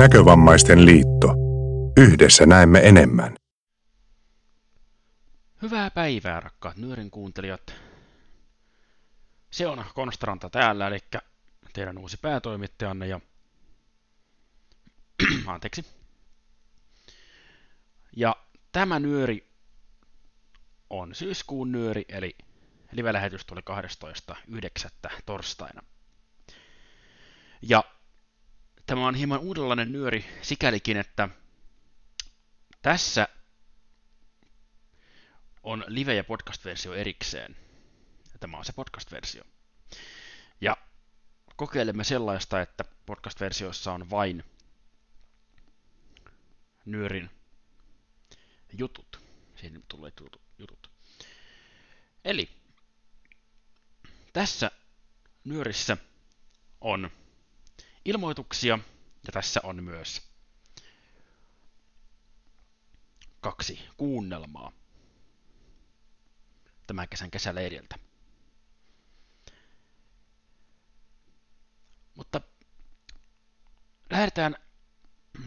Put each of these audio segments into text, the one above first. Näkövammaisten liitto. Yhdessä näemme enemmän. Hyvää päivää, rakkaat Nyörin kuuntelijat. Se on Konstranta täällä, eli teidän uusi päätoimittajanne ja anteeksi. Ja tämä nyöri on syyskuun nyöri, eli live-lähetys tuli 12.9. torstaina. Ja tämä on hieman uudenlainen nyöri sikälikin, että tässä on live- ja podcast-versio erikseen. Tämä on se podcast-versio. Ja kokeilemme sellaista, että podcast-versioissa on vain nyörin jutut. Siinä tulee jutut. Eli tässä nyörissä on ilmoituksia, ja tässä on myös 2 kuunnelmaa tämän kesän kesäleiriltä. Mutta lähdetään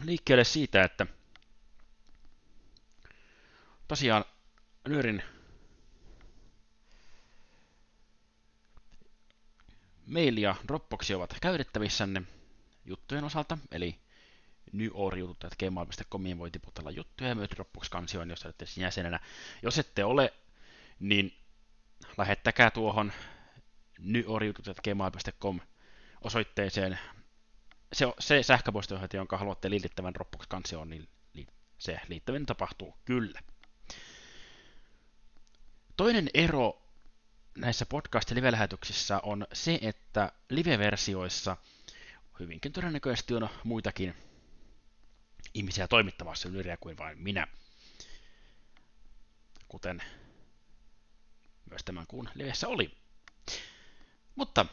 liikkeelle siitä, että tosiaan nyörin mail ja Dropbox ovat käytettävissänne juttujen osalta, eli newor.gmail.com voi tiputella juttuja ja myös Dropbox-kansioon, jos olette siinä jäsenenä. Jos ette ole, niin lähettäkää tuohon newor.gmail.com osoitteeseen se sähköpostiohjelma, jonka haluatte liitettävän Dropbox-kansioon, niin se liittäminen tapahtuu kyllä. Toinen ero näissä podcast- ja live-lähetyksissä on se, että live-versioissa hyvinkin todennäköisesti on muitakin ihmisiä toimittamassa nyöriä kuin vain minä. Kuten myös tämän kuun livessä oli. Mutta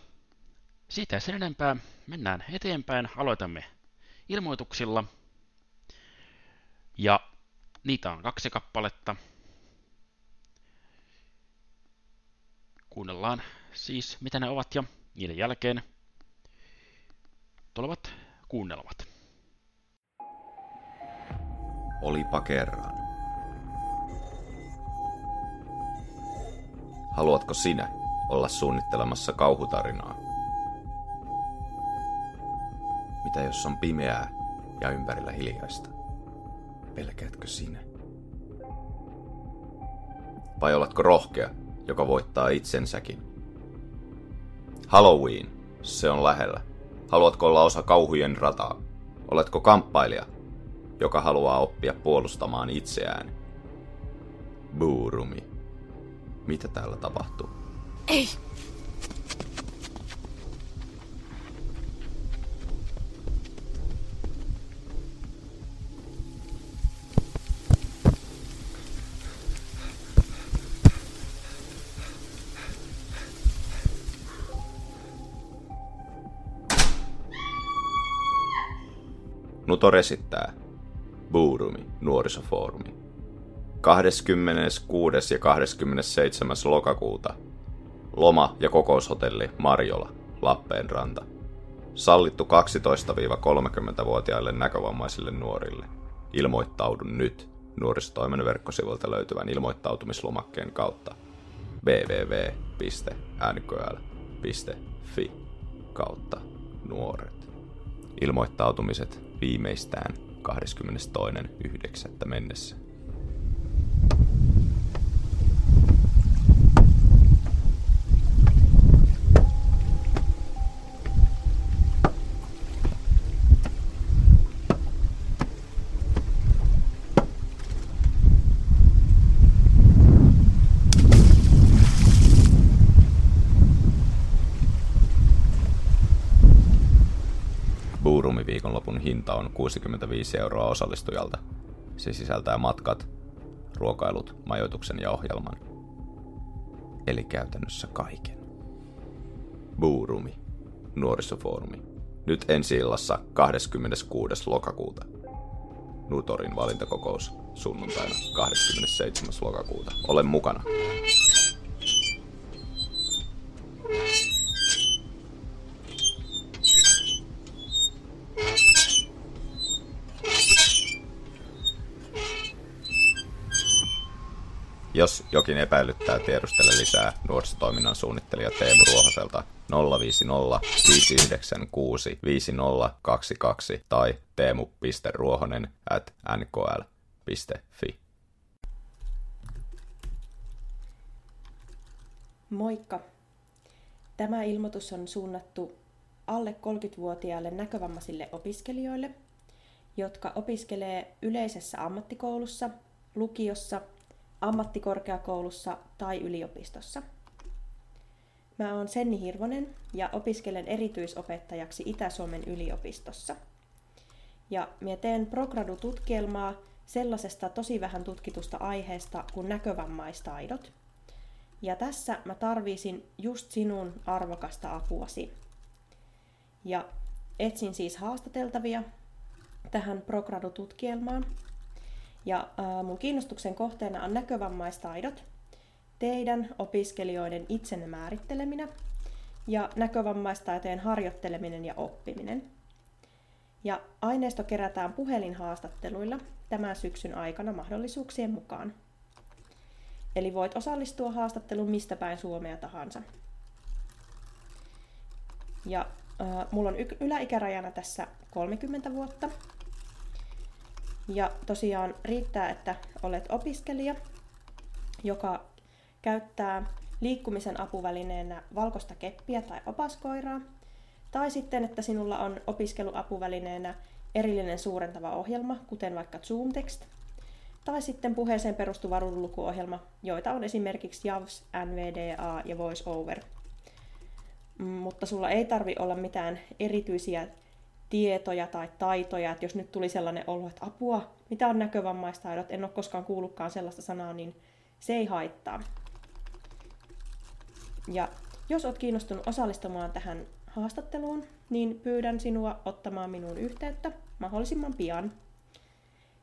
siitä sen enempää, mennään eteenpäin. Aloitamme ilmoituksilla. Ja niitä on 2 kappaletta. Kuunnellaan siis, mitä ne ovat, ja niiden jälkeen tulevat kuunnelmat. Olipa kerran. Haluatko sinä olla suunnittelemassa kauhutarinaa? Mitä jos on pimeää ja ympärillä hiljaista? Pelkäätkö sinä? Vai oletko rohkea, joka voittaa itsensäkin? Halloween, se on lähellä. Haluatko olla osa kauhujen rataa? Oletko kamppailija, joka haluaa oppia puolustamaan itseään? Buuromi, mitä täällä tapahtuu? Ei! NUTO esittää Buuromi nuorisofoorumi 26. ja 27. lokakuuta loma- ja kokoushotelli Marjola, Lappeenranta. Sallittu 12-30-vuotiaille näkövammaisille nuorille. Ilmoittaudu nyt nuorisotoimen verkkosivuilta löytyvän ilmoittautumislomakkeen kautta www.nkl.fi /nuoret. Ilmoittautumiset viimeistään 22.9. mennessä. Viikonlopun hinta on 65 € osallistujalta. Se sisältää matkat, ruokailut, majoituksen ja ohjelman. Eli käytännössä kaiken. Buuromi, nuorisofoorumi. Nyt ensi-illassa 26. lokakuuta. Nutorin valintakokous sunnuntaina 27. lokakuuta. Ole mukana! Jos jokin epäilyttää, tiedustele lisää nuorisotoiminnan suunnittelija Teemu Ruohoselta 050 596 5022 tai teemu.ruohonen@nkl.fi. Moikka! Tämä ilmoitus on suunnattu alle 30-vuotiaille näkövammaisille opiskelijoille, jotka opiskelee yleisessä ammattikoulussa, lukiossa, ammattikorkeakoulussa tai yliopistossa. Mä oon Senni Hirvonen ja opiskelen erityisopettajaksi Itä-Suomen yliopistossa. Ja mä teen progradu-tutkielmaa sellaisesta tosi vähän tutkitusta aiheesta kuin näkövammaistaidot. Ja tässä mä tarvisin just sinun arvokasta apuasi. Ja etsin siis haastateltavia tähän progradu-tutkielmaan. Ja mun kiinnostuksen kohteena on näkövammaistaidot, teidän opiskelijoiden itsenne määritteleminen ja näkövammaistaitojen harjoitteleminen ja oppiminen. Ja aineisto kerätään puhelinhaastatteluilla tämän syksyn aikana mahdollisuuksien mukaan. Eli voit osallistua haastatteluun mistä päin Suomea tahansa. Ja mulla on yläikärajana tässä 30 vuotta. Ja tosiaan riittää, että olet opiskelija, joka käyttää liikkumisen apuvälineenä valkoista keppiä tai opaskoiraa, tai sitten, että sinulla on opiskeluapuvälineenä erillinen suurentava ohjelma, kuten vaikka ZoomText, tai sitten puheeseen perustuva ruudunlukuohjelma, joita on esimerkiksi JAWS, NVDA ja VoiceOver. Mutta sulla ei tarvitse olla mitään erityisiä tietoja tai taitoja, että jos nyt tuli sellainen olo, että apua, mitä on näkövammaistaidot, en ole koskaan kuullutkaan sellaista sanaa, niin se ei haittaa. Ja jos olet kiinnostunut osallistumaan tähän haastatteluun, niin pyydän sinua ottamaan minuun yhteyttä mahdollisimman pian.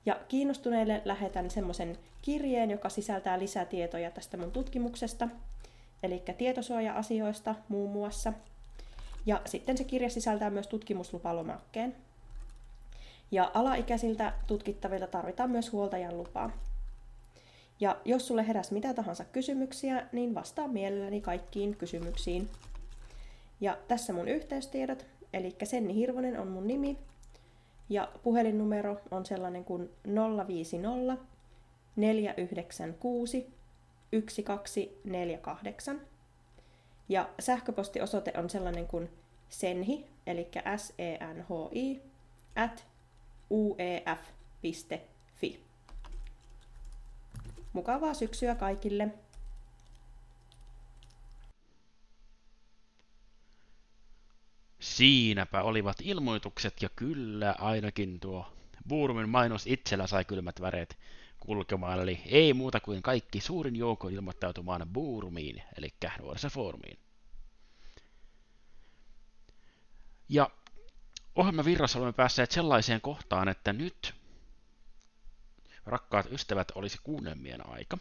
Ja kiinnostuneille lähetän semmoisen kirjeen, joka sisältää lisätietoja tästä mun tutkimuksesta, eli tietosuoja-asioista muun muassa. Ja sitten se kirja sisältää myös tutkimuslupalomakkeen. Ja alaikäisiltä tutkittavilta tarvitaan myös huoltajan lupaa. Ja jos sulle heräsi mitä tahansa kysymyksiä, niin vastaan mielelläni kaikkiin kysymyksiin. Ja tässä mun yhteystiedot, eli Senni Hirvonen on mun nimi. Ja puhelinnumero on sellainen kuin 050 496 1248. Ja sähköpostiosoite on sellainen kuin senhi, eli senhi, @uef.fi. Mukavaa syksyä kaikille! Siinäpä olivat ilmoitukset, ja kyllä ainakin tuo Buuromin mainos itsellä sai kylmät väreet kulkemaan, eli ei muuta kuin kaikki suurin joukko ilmoittautumaan Buuromiin, eli nuorisofoorumiin. Ja ohjelmavirrassa olemme päässeet sellaiseen kohtaan, että nyt, rakkaat ystävät, olisi kuunnelmien aika.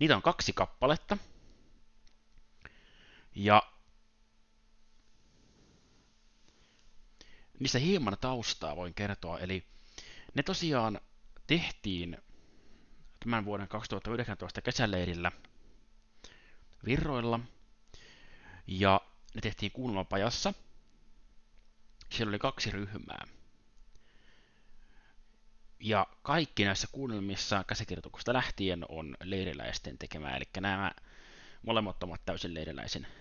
Niitä on 2 kappaletta. Ja niistä hieman taustaa voin kertoa, eli ne tosiaan tehtiin tämän vuoden 2019 kesäleirillä Virroilla, ja ne tehtiin kuunnelmapajassa. Siellä oli 2 ryhmää. Ja kaikki näissä kuunnelmissa käsikirjoituksesta lähtien on leiriläisten tekemää, eli nämä molemmat ovat täysin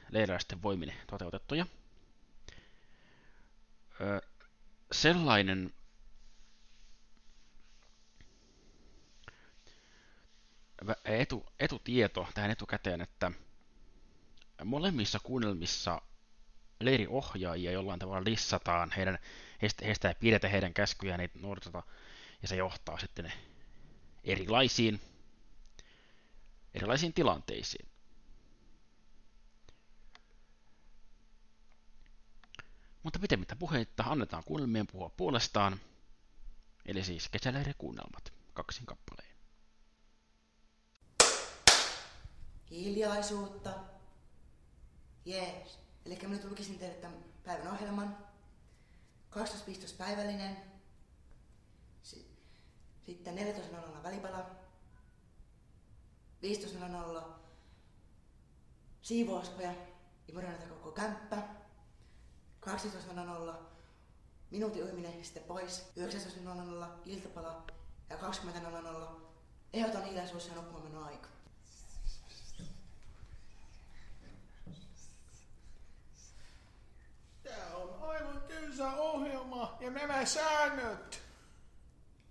leiriläisten voimin toteutettuja. Sellainen etutieto tähän etukäteen, että molemmissa kuunnelmissa leiriohjaajia jollain tavalla lissataan, heistä ei pidetä heidän käskyjään, niitä noudateta, ja se johtaa sitten erilaisiin tilanteisiin. Mutta pitemmittä puheitta annetaan kuunnelmien puhua puolestaan, eli siis kesäleiri kuunnelmat 2 kappaleen. Hiljaisuutta. Jees. Elikkä mä nyt lukisin teille tämän päivän ohjelman. 12.15 päivällinen. Sitten 14.00 välipala. 15.00 siivouspaja ja modernata koko kämppä. 18.00 minuutin uiminen sitten pois. 19.00 iltapala ja 20.00 ehdoton hiljaisuus ja nukkumaan aika. Tää on aivan tylsä ohjelma ja nämä säännöt.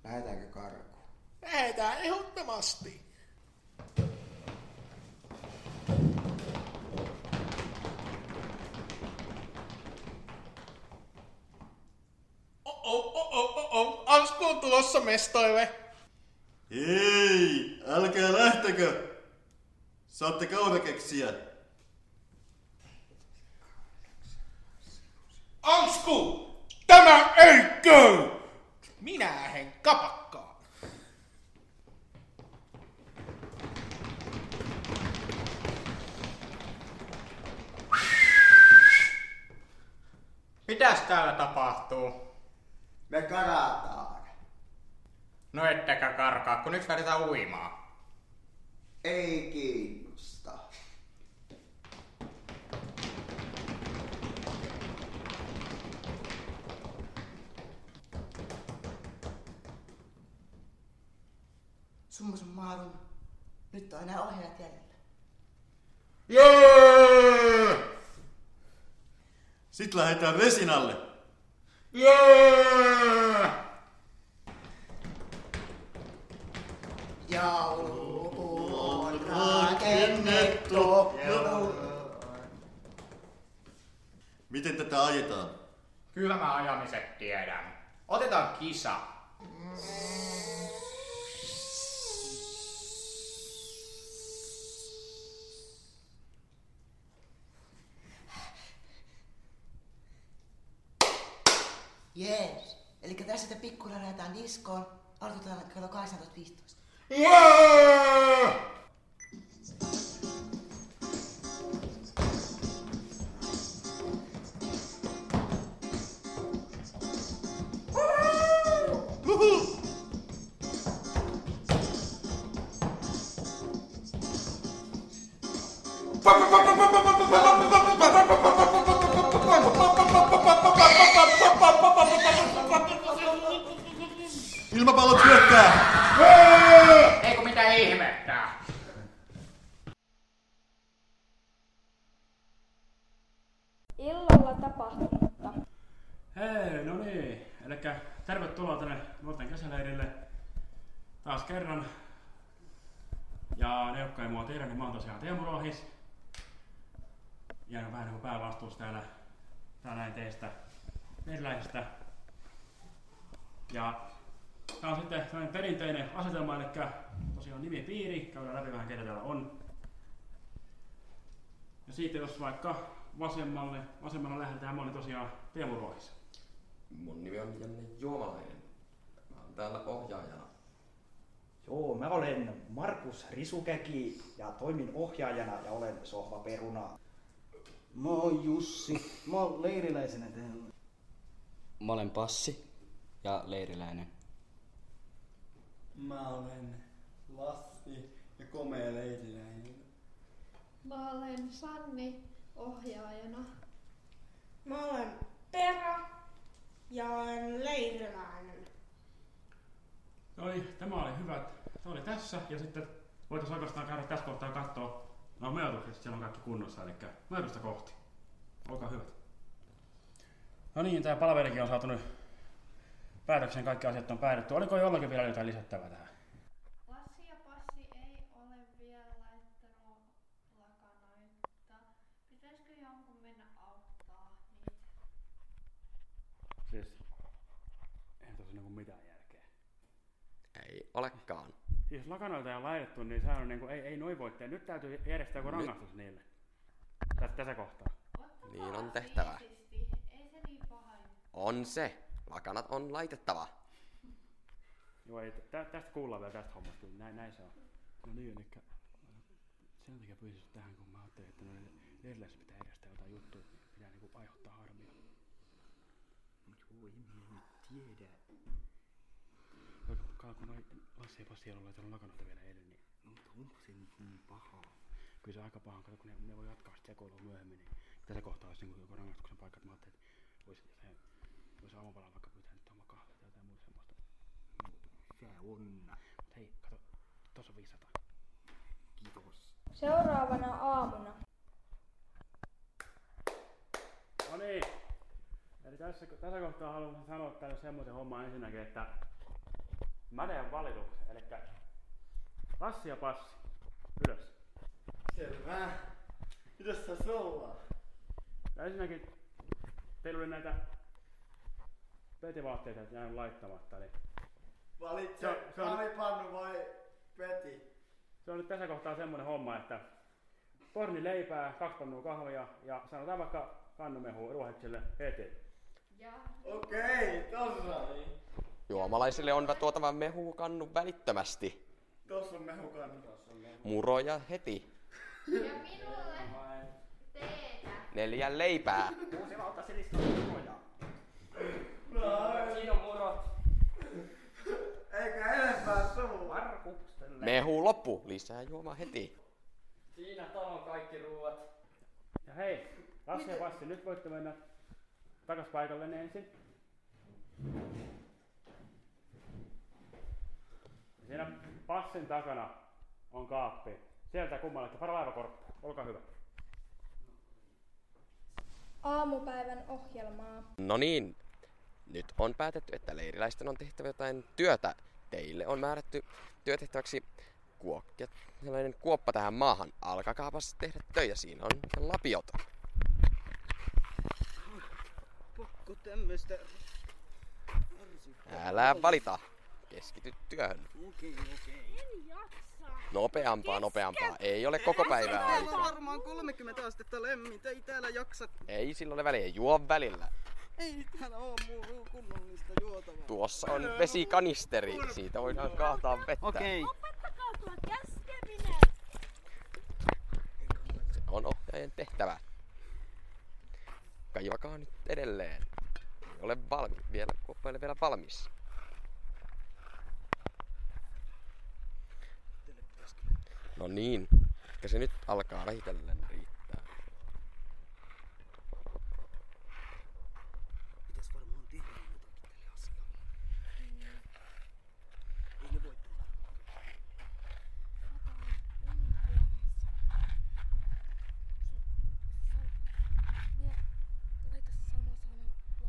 Lähetäänkö karkuun? Lähetään ehdottomasti. Ansku on tulossa mestoille. Hei, älkää lähtekö. Saatte kaurakeksiä. Ansku, tämä ei käy. Minä en kapakkaa. Mitäs täällä tapahtuu? Me karataan. No ettekä karkaa, kun nyt lähdetään uimaan. Ei kiinnosta. Summa summarum. Nyt on enää ohjeet jäljellä. Jee! Sitten lähdetään vesinalle. Jee! Joulu on rakennettu. Miten tätä ajetaan? Kyllä mä ajamiset tiedän. Otetaan kisa. Jees. Elikkä tässä sitten pikkuilla lähdetään diskoon. Aloitetaan kello 18.15. Yeah! Ilmapallot hyökkää! Eiku mitä ihmettä! Illalla tapahtunutta. Hei, no niin. Elikkä tervetuloa tänne nuorten kesäleirille taas kerran. Ja ne, jotka ei mua tiedä, niin mä oon tosiaan Teemu Ruohis. Jäänyt vähän niin kuin päävastuus täällä näin teistä erilaisista. Ja tää on sitten tämmöinen perinteinen asetelma, eli tosiaan nimipiiri, käydään läpi vähän ketä täällä on. Ja siitä jos vaikka vasemmalla lähdetään, mä olin tosiaan Teemu Ruohis. Mun nimi on Janne Jumalainen. Mä oon täällä ohjaajana. Joo, mä olen Markus Risukäki ja toimin ohjaajana ja olen sohvaperuna. Mä oon Jussi, mä oon leiriläisenä täällä. Mä olen Passi ja leiriläinen. Mä olen Lassi ja komea leiriläinen. Mä olen Sanni ohjaajana. Mä olen Tero ja olen leiriläinen. Noi, tämä oli hyvä. Se oli tässä ja sitten voitais oikeastaan käydä tässä kohtaa katsoa. No myötukset, siellä on kaikki kunnossa, eli myötusta kohti. Olkaa hyvät. No niin, tää palaverikin on saatu nyt päätökseen, kaikki asiat on päätetty. Oliko jollakin vielä jotain lisättävää tähän? Lassi ja Passi ei ole vielä laittanut lakanoita. Pitäisikö jonkun mennä auttaa niitä? Siis, ei tosi niinku mitään järkeä. Ei olekaan. Siis lakanoita ei ole laitettu, niin sehän on niinku, ei noin voi tehdä. Nyt täytyy järjestää joku rangaistus niille. Tässä kohtaa. Niin on tehtävä. Ei se niin paha. On se. Lakanat on laitettava. Joo, ei, tästä kuullaan vielä tästä hommasta. Näin se on. No niin, eli sen takia pyysin tähän, kun mä ajattelin, että erilaisissa pitää järjestää jotain juttuja, pitää niinku aiheuttaa harmia. Joo, en minä nyt tiedä. Kun Lassi ja Passi ei ollut laittanut lakanoita vielä eilen, niin No, mutta onko se nyt niin pahaa? Kyllä se on aika pahaa, kun ne voi jatkaa sitä sekoilua myöhemmin. Niin tässä kohtaa olisi niin joku rangaistuksen paikka, että mä ajattelin, että voisi aamupalaa vaikka pyytää nyt omaa kahvia tai jotain muuta semmoista. Se on. Mut hei, kato, tuossa on 500. Kiitos. Seuraavana aamuna. No niin. Eli tässä kohtaa haluan sanoa tälle semmoisen homman ensinnäkin, että mä teen valituksen. Elikkä lassi ja passi. Ylös. Selvä. Mitäs tässä ollaan? Ja ensinnäkin teillä oli näitä petivaatteita jäänyt laittamatta. Eli valitse karipannu vai peti? Se on nyt tässä kohtaa semmoinen homma, että torni leipää, 2 pannua kahvia ja sanotaan vaikka kannumehua Ruohikselle heti. Okei, tossa niin. Juomalaisille on tuotava mehukannu välittömästi. Tossa on mehukannu. Muroja heti. Ja minulle teetä. 4 leipää. Kuusi valta silistä muroja. Siinä on murot. Eikä enempää suu. Markukselle. Mehu loppu. Lisää juomaa heti. Siinä on kaikki ruuat. Ja hei, Lassi ja Passi, nyt voitte mennä takas paikalle ensin. Ja siinä Passin takana on kaappi. Sieltä kummallekin laivakorppu. Olkaa hyvä. Aamupäivän ohjelmaa. No niin. Nyt on päätetty, että leiriläisten on tehtävä jotain työtä. Teille on määrätty työtehtäväksi kuoppa tähän maahan. Alkakaapas tehdä töitä. Siinä on lapiota. Pakko tämmöstä. Älä valita. Keskity työhön. Okei. En jaksa. Nopeampaa. Ei ole koko päivää aikaa. Täällä on varmaan 30 astetta lämmintä. Ei täällä jaksa. Ei silloin ole väliä. Juo välillä. Ei täällä oo muu kunnollista juotavaa. Tuossa on vesikanisteri. Siitä voidaan kaataa vettä. Okei. Opettakaa tuo käskeminen. Se on ohjaajan tehtävä. Kaivakaa nyt edelleen. Ei ole valmis vielä. Kuoppa ei ole vielä valmis. No niin. Ehkä se nyt alkaa vähitellen riittää.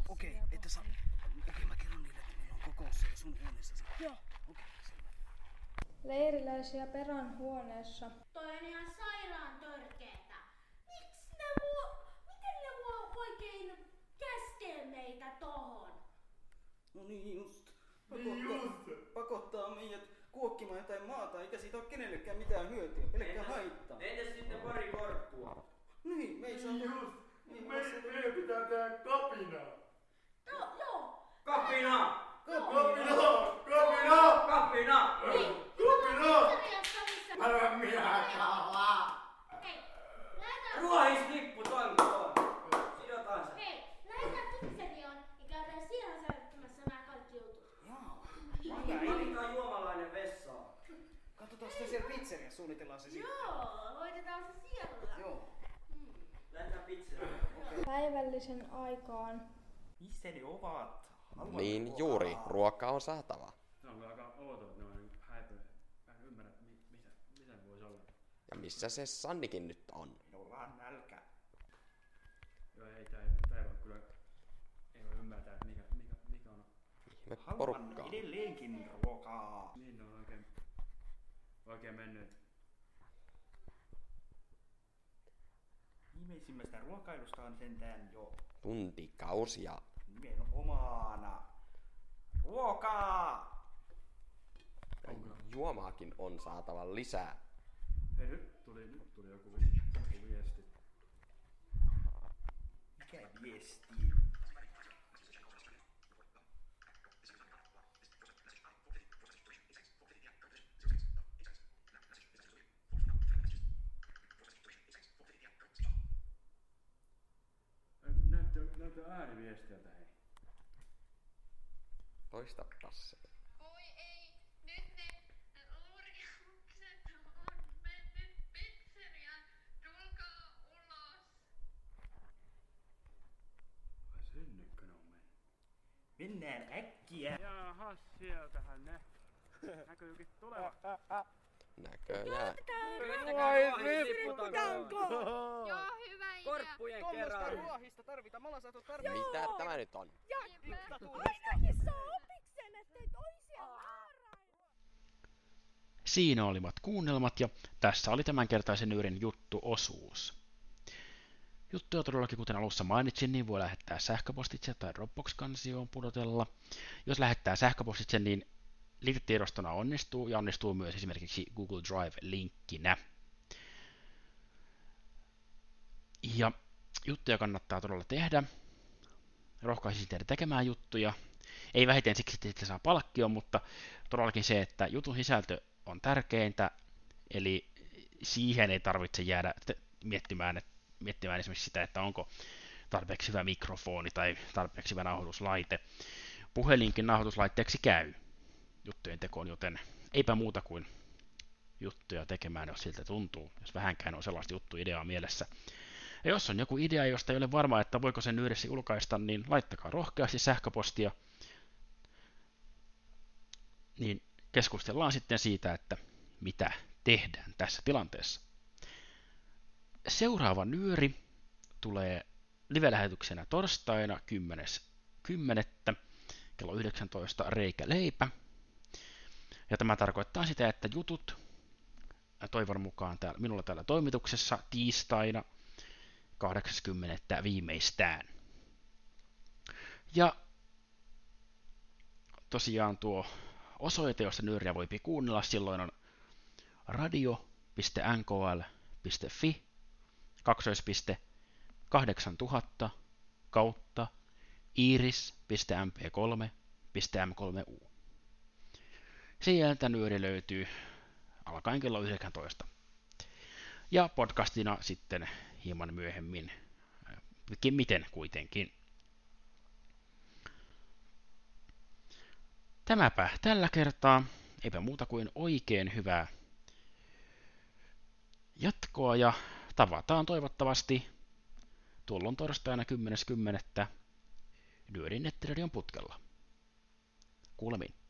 Okei, mä kerron niille, että meillä on kokous siellä sun huoneessasi. Joo. Okei, selvä. Leiriläisiä perän huoneessa. Toi on ihan sairaan törkeetä. Miten ne oikein käskee meitä tohon? No niin just. Pakottaa meidät kuokkimaan jotain maata, eikä siitä ole kenellekään mitään hyötyä. Pelkkää haittaa. Entäs sitten pari korppua? Niin, me ei saa... Meidän pitää tehdä kapinaa. Kapina! Arvoin minä kaavaa! Ruohislippu toimikoon! Sidotaan se! Hei, laita kipselion ja käydään siellä säilyttämässä nämä kaikki jutut. Joo! Valitaan juomalainen vessaan. Katsotaan sitä siellä pizzeria, suunnitellaan se sitten. Joo, hoitetaan se siellä. Joo. Lähdetään pizzeriaan. Päivällisen aikaan. Missä ne ovat? Niin juuri, ruokaa on saatava. Se on aika outoa, että ne on häipynyt. Mä en ymmärrä, missä ne voisi olla. Ja missä se Sannikin nyt on? Minulla on nälkä. Joo, ei tää voi kyllä. Ei voi ymmärtää, että mikä on. Ihme porukkaa. Haluan edelleenkin ruokaa. Niin, ne on oikein mennyt. Viimeisimmästä ruokailusta on sentään jo tuntikausia. Nimenomaana. Ruokaa! Juomaakin on saatava lisää. Hei, nyt tuli joku viesti. Mikä viesti? Näytö ääniviestiltä. Toista passeja. Oi ei, nyt ne lurjukset on Mennään äkkiä. Jaha, sieltähän ne. Näkyykin tulevat. Näköjään. Voi ripputanko! Joo, hyvä idea. Korppujen kerran. Tuommoista ruohista tarvitaan. Me ollaan saatu tarvitaan. Mitä tämä nyt on? Ainakin saa opiksen, ettei toisia haarailla. Siinä olivat kuunnelmat ja tässä oli tämänkertaisen Nyörin juttuosuus. Juttuja todellakin, kuten alussa mainitsin, niin voi lähettää sähköpostitse tai Dropbox-kansioon pudotella. Jos lähettää sähköpostitse, niin liitetiedostona onnistuu ja onnistuu myös esimerkiksi Google Drive-linkkinä. Ja juttuja kannattaa todella tehdä. Rohkaisin teitä tekemään juttuja. Ei vähiten siksi, että sitten saa palkkion, mutta todellakin se, että jutun sisältö on tärkeintä, eli siihen ei tarvitse jäädä miettimään esimerkiksi sitä, että onko tarpeeksi hyvä mikrofoni tai tarpeeksi hyvä nauhoituslaite. Puhelinkin nauhoituslaitteeksi käy juttujen tekoon, joten eipä muuta kuin juttuja tekemään, jos siltä tuntuu, jos vähänkään on sellaista juttuideaa mielessä. Ja jos on joku idea, josta ei ole varma, että voiko sen yhdessä julkaista, niin laittakaa rohkeasti sähköpostia, niin keskustellaan sitten siitä, että mitä tehdään tässä tilanteessa. Seuraava Nyöri tulee live-lähetyksenä torstaina 10.10. kello 19 reikäleipä. Ja tämä tarkoittaa sitä, että jutut toivon mukaan minulla täällä toimituksessa tiistaina 80. viimeistään. Ja tosiaan tuo osoite, josta Nyöriä voi kuunnella, silloin on radio.nkl.fi 2.8000 kautta iris.mp3.m3u. Sieltä Nyöri löytyy alkaen kello 19. Ja podcastina sitten hieman myöhemmin, miten kuitenkin. Tämäpä tällä kertaa, eipä muuta kuin oikein hyvää jatkoa ja tavataan toivottavasti tuolloin torstaina 10.10. Nyörin nettiradion putkella. Kuulemiin.